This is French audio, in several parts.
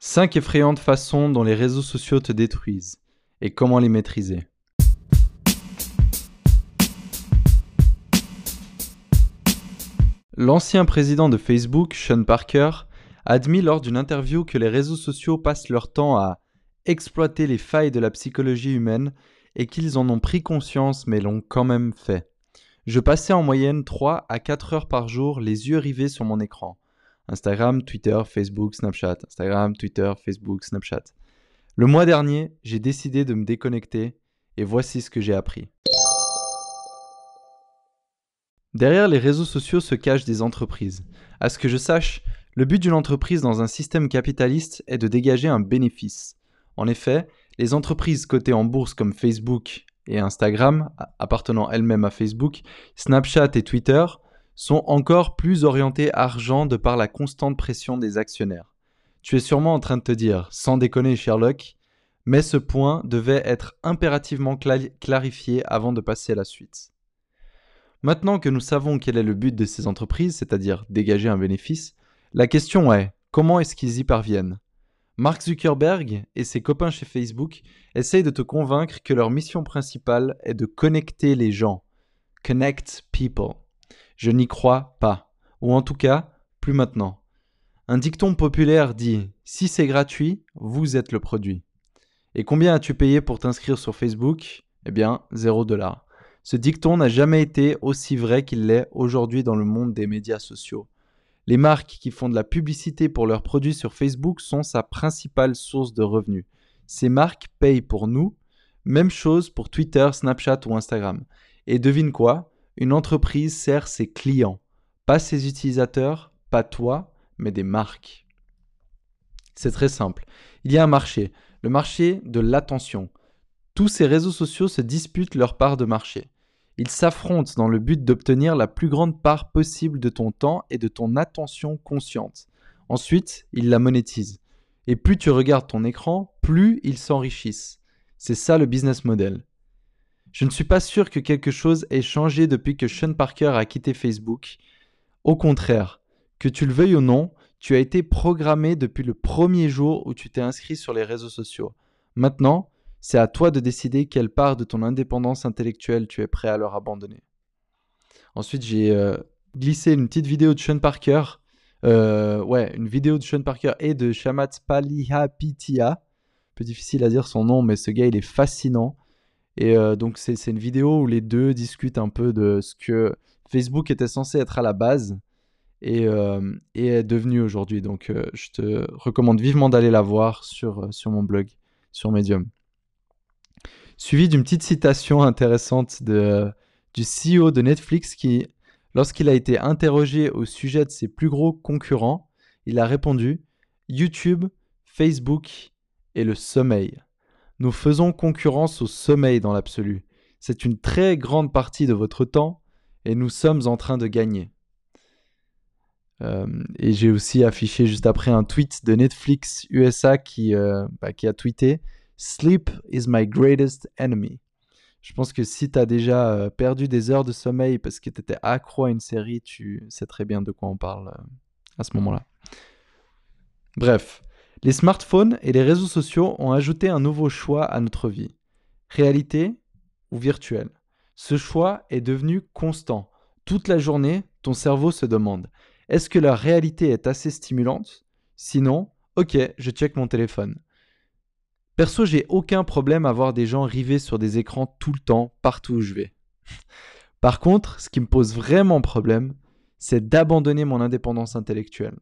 5 effrayantes façons dont les réseaux sociaux te détruisent et comment les maîtriser. L'ancien président de Facebook, Sean Parker, a admis lors d'une interview que les réseaux sociaux passent leur temps à exploiter les failles de la psychologie humaine et qu'ils en ont pris conscience mais l'ont quand même fait. Je passais en moyenne 3 à 4 heures par jour les yeux rivés sur mon écran. Instagram, Twitter, Facebook, Snapchat. Instagram, Twitter, Facebook, Snapchat. Le mois dernier, j'ai décidé de me déconnecter et voici ce que j'ai appris. Derrière les réseaux sociaux se cachent des entreprises. À ce que je sache, le but d'une entreprise dans un système capitaliste est de dégager un bénéfice. En effet, les entreprises cotées en bourse comme Facebook et Instagram, appartenant elles-mêmes à Facebook, Snapchat et Twitter, sont encore plus orientés argent de par la constante pression des actionnaires. Tu es sûrement en train de te dire, sans déconner Sherlock, mais ce point devait être impérativement clarifié avant de passer à la suite. Maintenant que nous savons quel est le but de ces entreprises, c'est-à-dire dégager un bénéfice, la question est, comment est-ce qu'ils y parviennent ? Mark Zuckerberg et ses copains chez Facebook essayent de te convaincre que leur mission principale est de connecter les gens. Connect people. Je n'y crois pas, ou en tout cas, plus maintenant. Un dicton populaire dit « Si c'est gratuit, vous êtes le produit ». Et combien as-tu payé pour t'inscrire sur Facebook ? Eh bien, 0$. Ce dicton n'a jamais été aussi vrai qu'il l'est aujourd'hui dans le monde des médias sociaux. Les marques qui font de la publicité pour leurs produits sur Facebook sont sa principale source de revenus. Ces marques payent pour nous, même chose pour Twitter, Snapchat ou Instagram. Et devine quoi ? Une entreprise sert ses clients, pas ses utilisateurs, pas toi, mais des marques. C'est très simple. Il y a un marché, le marché de l'attention. Tous ces réseaux sociaux se disputent leur part de marché. Ils s'affrontent dans le but d'obtenir la plus grande part possible de ton temps et de ton attention consciente. Ensuite, ils la monétisent. Et plus tu regardes ton écran, plus ils s'enrichissent. C'est ça le business model. Je ne suis pas sûr que quelque chose ait changé depuis que Sean Parker a quitté Facebook. Au contraire, que tu le veuilles ou non, tu as été programmé depuis le premier jour où tu t'es inscrit sur les réseaux sociaux. Maintenant, c'est à toi de décider quelle part de ton indépendance intellectuelle tu es prêt à leur abandonner. Ensuite, j'ai glissé une petite vidéo de Sean Parker. Une vidéo de Sean Parker et de Shamath Palihapitiya. Un peu difficile à dire son nom, mais ce gars, il est fascinant. Et donc, c'est une vidéo où les deux discutent un peu de ce que Facebook était censé être à la base et est devenu aujourd'hui. Donc, je te recommande vivement d'aller la voir sur mon blog, sur Medium. Suivi d'une petite citation intéressante du CEO de Netflix qui, lorsqu'il a été interrogé au sujet de ses plus gros concurrents, il a répondu « YouTube, Facebook et le sommeil ». Nous faisons concurrence au sommeil dans l'absolu. C'est une très grande partie de votre temps et nous sommes en train de gagner. Et j'ai aussi affiché juste après un tweet de Netflix USA qui a tweeté « Sleep is my greatest enemy ». Je pense que si tu as déjà perdu des heures de sommeil parce que tu étais accro à une série, tu sais très bien de quoi on parle à ce moment-là. Bref. Les smartphones et les réseaux sociaux ont ajouté un nouveau choix à notre vie. Réalité ou virtuel. Ce choix est devenu constant. Toute la journée, ton cerveau se demande « Est-ce que la réalité est assez stimulante ? Sinon, ok, je check mon téléphone. » Perso, j'ai aucun problème à voir des gens rivés sur des écrans tout le temps, partout où je vais. Par contre, ce qui me pose vraiment problème, c'est d'abandonner mon indépendance intellectuelle.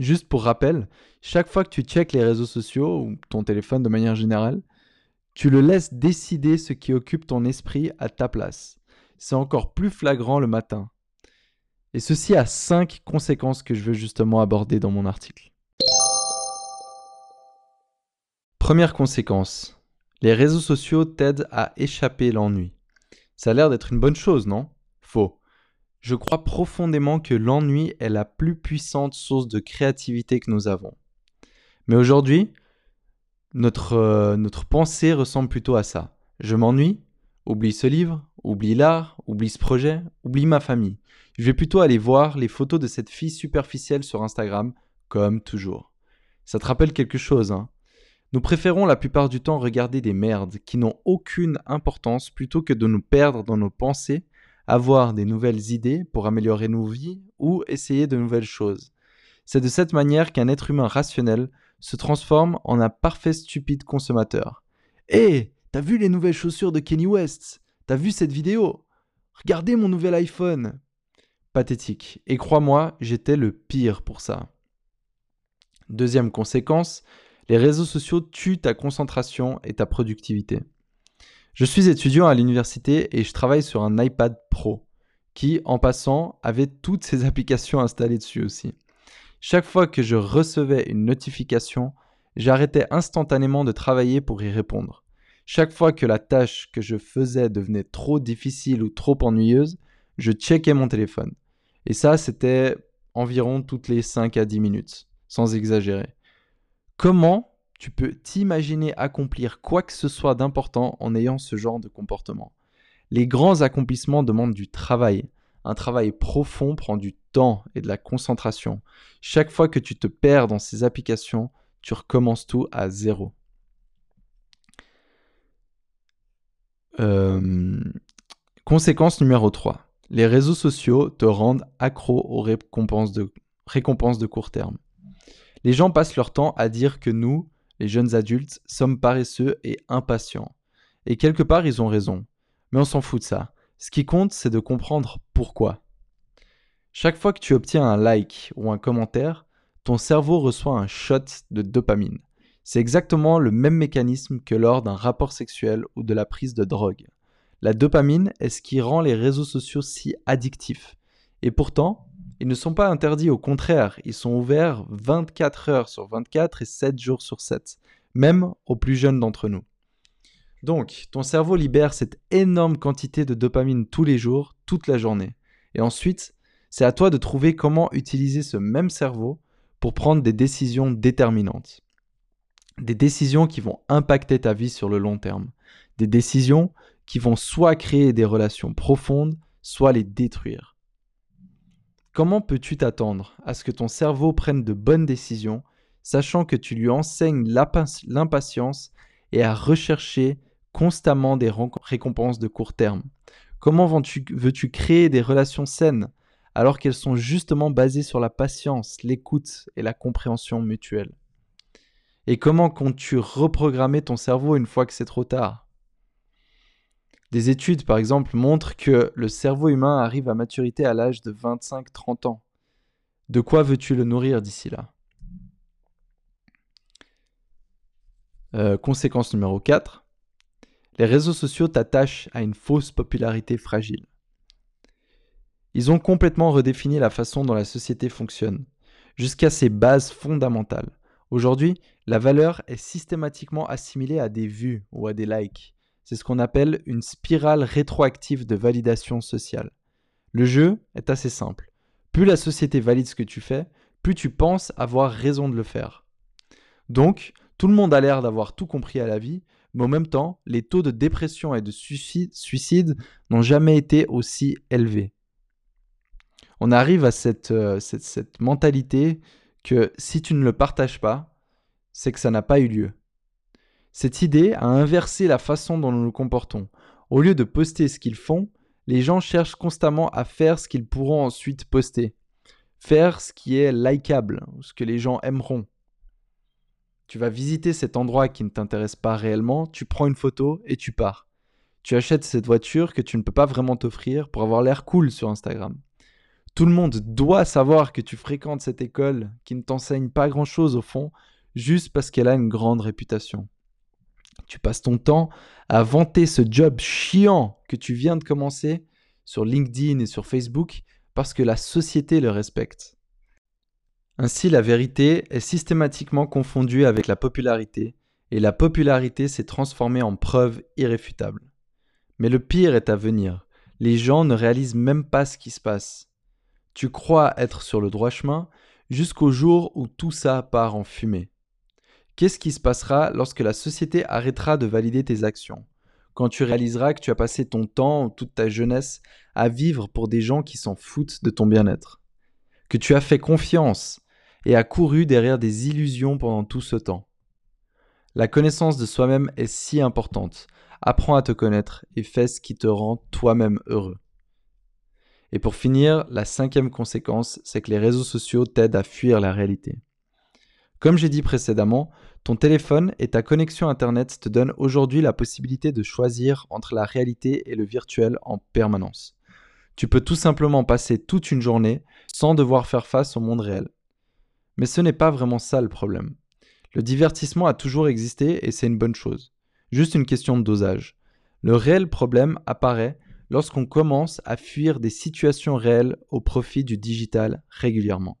Juste pour rappel, chaque fois que tu checkes les réseaux sociaux ou ton téléphone de manière générale, tu le laisses décider ce qui occupe ton esprit à ta place. C'est encore plus flagrant le matin. Et ceci a 5 conséquences que je veux justement aborder dans mon article. Première conséquence, les réseaux sociaux t'aident à échapper l'ennui. Ça a l'air d'être une bonne chose, non ? Faux. Je crois profondément que l'ennui est la plus puissante source de créativité que nous avons. Mais aujourd'hui, notre pensée ressemble plutôt à ça. Je m'ennuie, oublie ce livre, oublie l'art, oublie ce projet, oublie ma famille. Je vais plutôt aller voir les photos de cette fille superficielle sur Instagram, comme toujours. Ça te rappelle quelque chose, hein? Nous préférons la plupart du temps regarder des merdes qui n'ont aucune importance plutôt que de nous perdre dans nos pensées, avoir des nouvelles idées pour améliorer nos vies ou essayer de nouvelles choses. C'est de cette manière qu'un être humain rationnel se transforme en un parfait stupide consommateur. Hey, t'as vu les nouvelles chaussures de Kenny West? T'as vu cette vidéo? Regardez mon nouvel iPhone! Pathétique. Et crois-moi, j'étais le pire pour ça. Deuxième conséquence, les réseaux sociaux tuent ta concentration et ta productivité. Je suis étudiant à l'université et je travaille sur un iPad Pro qui, en passant, avait toutes ses applications installées dessus aussi. Chaque fois que je recevais une notification, j'arrêtais instantanément de travailler pour y répondre. Chaque fois que la tâche que je faisais devenait trop difficile ou trop ennuyeuse, je checkais mon téléphone. Et ça, c'était environ toutes les 5 à 10 minutes, sans exagérer. Comment tu peux t'imaginer accomplir quoi que ce soit d'important en ayant ce genre de comportement? Les grands accomplissements demandent du travail. Un travail profond prend du temps et de la concentration. Chaque fois que tu te perds dans ces applications, tu recommences tout à zéro. Conséquence numéro 3. Les réseaux sociaux te rendent accro aux récompenses de court terme. Les gens passent leur temps à dire que nous, les jeunes adultes, sommes paresseux et impatients. Et quelque part, ils ont raison. Mais on s'en fout de ça. Ce qui compte, c'est de comprendre pourquoi. Chaque fois que tu obtiens un like ou un commentaire, ton cerveau reçoit un shot de dopamine. C'est exactement le même mécanisme que lors d'un rapport sexuel ou de la prise de drogue. La dopamine est ce qui rend les réseaux sociaux si addictifs. Et pourtant, ils ne sont pas interdits, au contraire, ils sont ouverts 24 heures sur 24 et 7 jours sur 7, même aux plus jeunes d'entre nous. Donc, ton cerveau libère cette énorme quantité de dopamine tous les jours, toute la journée. Et ensuite, c'est à toi de trouver comment utiliser ce même cerveau pour prendre des décisions déterminantes. Des décisions qui vont impacter ta vie sur le long terme. Des décisions qui vont soit créer des relations profondes, soit les détruire. Comment peux-tu t'attendre à ce que ton cerveau prenne de bonnes décisions, sachant que tu lui enseignes l'impatience et à rechercher constamment des récompenses de court terme? Comment veux-tu créer des relations saines alors qu'elles sont justement basées sur la patience, l'écoute et la compréhension mutuelle? Et comment comptes-tu reprogrammer ton cerveau une fois que c'est trop tard? Des études, par exemple, montrent que le cerveau humain arrive à maturité à l'âge de 25-30 ans. De quoi veux-tu le nourrir d'ici là? Conséquence numéro 4. Les réseaux sociaux t'attachent à une fausse popularité fragile. Ils ont complètement redéfini la façon dont la société fonctionne, jusqu'à ses bases fondamentales. Aujourd'hui, la valeur est systématiquement assimilée à des vues ou à des likes. C'est ce qu'on appelle une spirale rétroactive de validation sociale. Le jeu est assez simple. Plus la société valide ce que tu fais, plus tu penses avoir raison de le faire. Donc, tout le monde a l'air d'avoir tout compris à la vie, mais en même temps, les taux de dépression et de suicide n'ont jamais été aussi élevés. On arrive à cette mentalité que si tu ne le partages pas, c'est que ça n'a pas eu lieu. Cette idée a inversé la façon dont nous nous comportons. Au lieu de poster ce qu'ils font, les gens cherchent constamment à faire ce qu'ils pourront ensuite poster. Faire ce qui est likable, ce que les gens aimeront. Tu vas visiter cet endroit qui ne t'intéresse pas réellement, tu prends une photo et tu pars. Tu achètes cette voiture que tu ne peux pas vraiment t'offrir pour avoir l'air cool sur Instagram. Tout le monde doit savoir que tu fréquentes cette école qui ne t'enseigne pas grand-chose au fond, juste parce qu'elle a une grande réputation. Tu passes ton temps à vanter ce job chiant que tu viens de commencer sur LinkedIn et sur Facebook parce que la société le respecte. Ainsi, la vérité est systématiquement confondue avec la popularité et la popularité s'est transformée en preuve irréfutable. Mais le pire est à venir. Les gens ne réalisent même pas ce qui se passe. Tu crois être sur le droit chemin jusqu'au jour où tout ça part en fumée. Qu'est-ce qui se passera lorsque la société arrêtera de valider tes actions? Quand tu réaliseras que tu as passé ton temps ou toute ta jeunesse à vivre pour des gens qui s'en foutent de ton bien-être? Que tu as fait confiance et a couru derrière des illusions pendant tout ce temps. La connaissance de soi-même est si importante. Apprends à te connaître et fais ce qui te rend toi-même heureux. Et pour finir, la 5e conséquence, c'est que les réseaux sociaux t'aident à fuir la réalité. Comme j'ai dit précédemment, ton téléphone et ta connexion Internet te donnent aujourd'hui la possibilité de choisir entre la réalité et le virtuel en permanence. Tu peux tout simplement passer toute une journée sans devoir faire face au monde réel. Mais ce n'est pas vraiment ça le problème. Le divertissement a toujours existé et c'est une bonne chose. Juste une question de dosage. Le réel problème apparaît lorsqu'on commence à fuir des situations réelles au profit du digital régulièrement.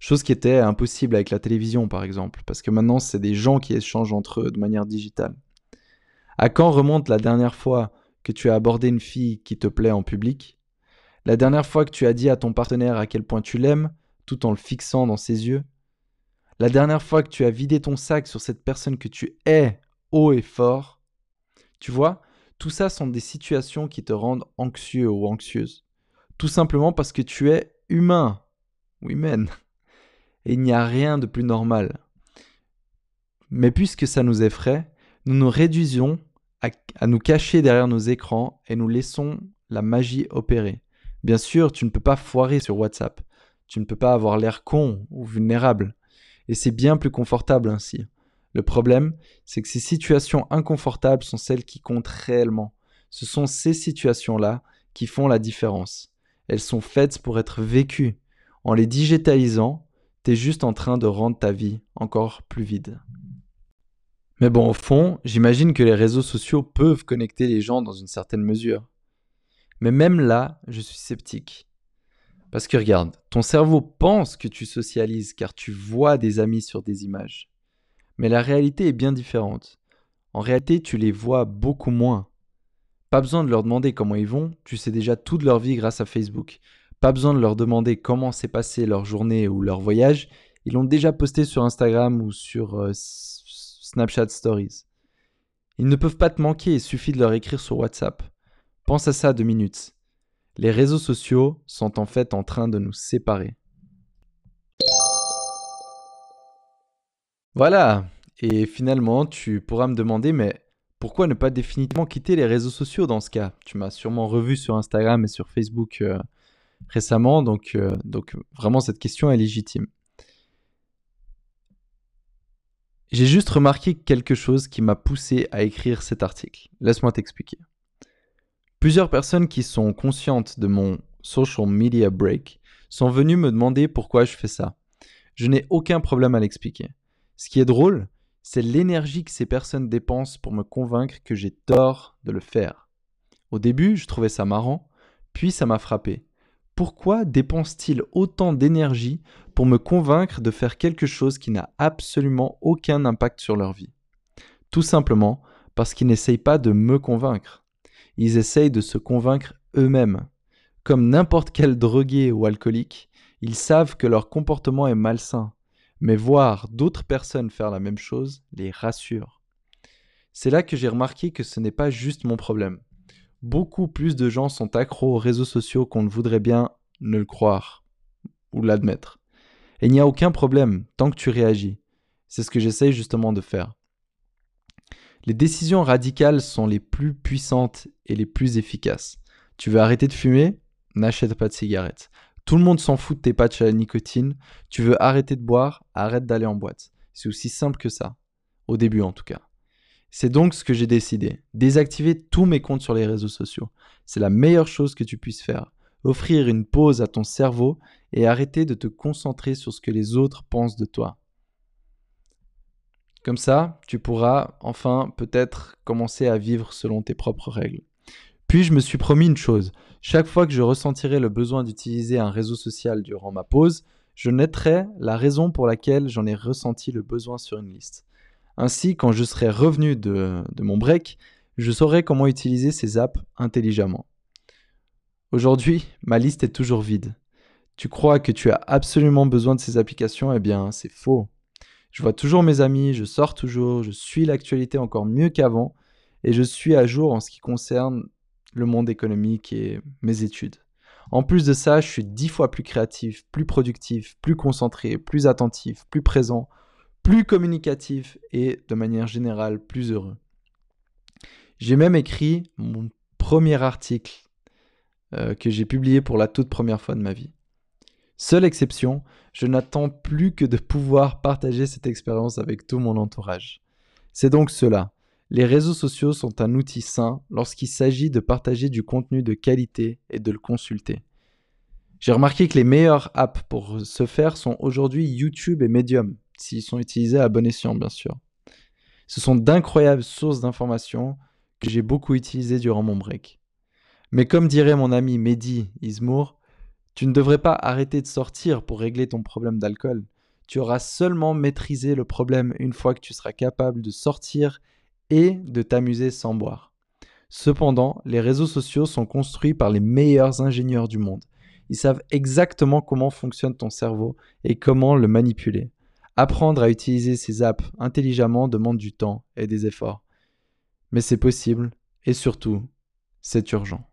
Chose qui était impossible avec la télévision par exemple, parce que maintenant c'est des gens qui échangent entre eux de manière digitale. À quand remonte la dernière fois que tu as abordé une fille qui te plaît en public? La dernière fois que tu as dit à ton partenaire à quel point tu l'aimes, tout en le fixant dans ses yeux? La dernière fois que tu as vidé ton sac sur cette personne que tu hais haut et fort? Tu vois, tout ça sont des situations qui te rendent anxieux ou anxieuse. Tout simplement parce que tu es humain ou humaine. Et il n'y a rien de plus normal. Mais puisque ça nous effraie, nous nous réduisons à nous cacher derrière nos écrans et nous laissons la magie opérer. Bien sûr, tu ne peux pas foirer sur WhatsApp. Tu ne peux pas avoir l'air con ou vulnérable. Et c'est bien plus confortable ainsi. Le problème, c'est que ces situations inconfortables sont celles qui comptent réellement. Ce sont ces situations-là qui font la différence. Elles sont faites pour être vécues. En les digitalisant, t'es juste en train de rendre ta vie encore plus vide. Mais bon, au fond, j'imagine que les réseaux sociaux peuvent connecter les gens dans une certaine mesure. Mais même là, je suis sceptique. Parce que regarde, ton cerveau pense que tu socialises car tu vois des amis sur des images. Mais la réalité est bien différente. En réalité, tu les vois beaucoup moins. Pas besoin de leur demander comment ils vont, tu sais déjà toute leur vie grâce à Facebook. Pas besoin de leur demander comment s'est passée leur journée ou leur voyage, ils l'ont déjà posté sur Instagram ou sur Snapchat Stories. Ils ne peuvent pas te manquer, il suffit de leur écrire sur WhatsApp. Pense à ça 2 minutes. Les réseaux sociaux sont en fait en train de nous séparer. Voilà, et finalement tu pourras me demander, mais pourquoi ne pas définitivement quitter les réseaux sociaux dans ce cas? Tu m'as sûrement revu sur Instagram et sur Facebook récemment, donc vraiment cette question est légitime. J'ai juste remarqué quelque chose qui m'a poussé à écrire cet article. Laisse-moi t'expliquer. Plusieurs personnes qui sont conscientes de mon social media break sont venues me demander pourquoi je fais ça. Je n'ai aucun problème à l'expliquer. Ce qui est drôle, c'est l'énergie que ces personnes dépensent pour me convaincre que j'ai tort de le faire. Au début, je trouvais ça marrant, puis ça m'a frappé. Pourquoi dépensent-ils autant d'énergie pour me convaincre de faire quelque chose qui n'a absolument aucun impact sur leur vie? Tout simplement parce qu'ils n'essayent pas de me convaincre. Ils essayent de se convaincre eux-mêmes. Comme n'importe quel drogué ou alcoolique, ils savent que leur comportement est malsain, mais voir d'autres personnes faire la même chose les rassure. C'est là que j'ai remarqué que ce n'est pas juste mon problème. Beaucoup plus de gens sont accros aux réseaux sociaux qu'on ne voudrait bien ne le croire ou l'admettre. Et il n'y a aucun problème tant que tu réagis. C'est ce que j'essaye justement de faire. Les décisions radicales sont les plus puissantes et les plus efficaces. Tu veux arrêter de fumer? N'achète pas de cigarettes. Tout le monde s'en fout de tes patchs à la nicotine. Tu veux arrêter de boire? Arrête d'aller en boîte. C'est aussi simple que ça. Au début en tout cas. C'est donc ce que j'ai décidé, désactiver tous mes comptes sur les réseaux sociaux. C'est la meilleure chose que tu puisses faire, offrir une pause à ton cerveau et arrêter de te concentrer sur ce que les autres pensent de toi. Comme ça, tu pourras enfin peut-être commencer à vivre selon tes propres règles. Puis je me suis promis une chose, chaque fois que je ressentirai le besoin d'utiliser un réseau social durant ma pause, je noterai la raison pour laquelle j'en ai ressenti le besoin sur une liste. Ainsi, quand je serai revenu de mon break, je saurai comment utiliser ces apps intelligemment. Aujourd'hui, ma liste est toujours vide. Tu crois que tu as absolument besoin de ces applications? Eh bien, c'est faux. Je vois toujours mes amis, je sors toujours, je suis l'actualité encore mieux qu'avant et je suis à jour en ce qui concerne le monde économique et mes études. En plus de ça, je suis 10 fois plus créatif, plus productif, plus concentré, plus attentif, plus présent, plus communicatif et, de manière générale, plus heureux. J'ai même écrit mon premier article que j'ai publié pour la toute première fois de ma vie. Seule exception, je n'attends plus que de pouvoir partager cette expérience avec tout mon entourage. C'est donc cela. Les réseaux sociaux sont un outil sain lorsqu'il s'agit de partager du contenu de qualité et de le consulter. J'ai remarqué que les meilleures apps pour ce faire sont aujourd'hui YouTube et Medium, s'ils sont utilisés à bon escient bien sûr. Ce sont d'incroyables sources d'informations que j'ai beaucoup utilisées durant mon break. Mais comme dirait mon ami Mehdi Ismour, tu ne devrais pas arrêter de sortir pour régler ton problème d'alcool. Tu auras seulement maîtrisé le problème une fois que tu seras capable de sortir et de t'amuser sans boire. Cependant, les réseaux sociaux sont construits par les meilleurs ingénieurs du monde. Ils savent exactement comment fonctionne ton cerveau et comment le manipuler. Apprendre à utiliser ces apps intelligemment demande du temps et des efforts. Mais c'est possible et surtout, c'est urgent.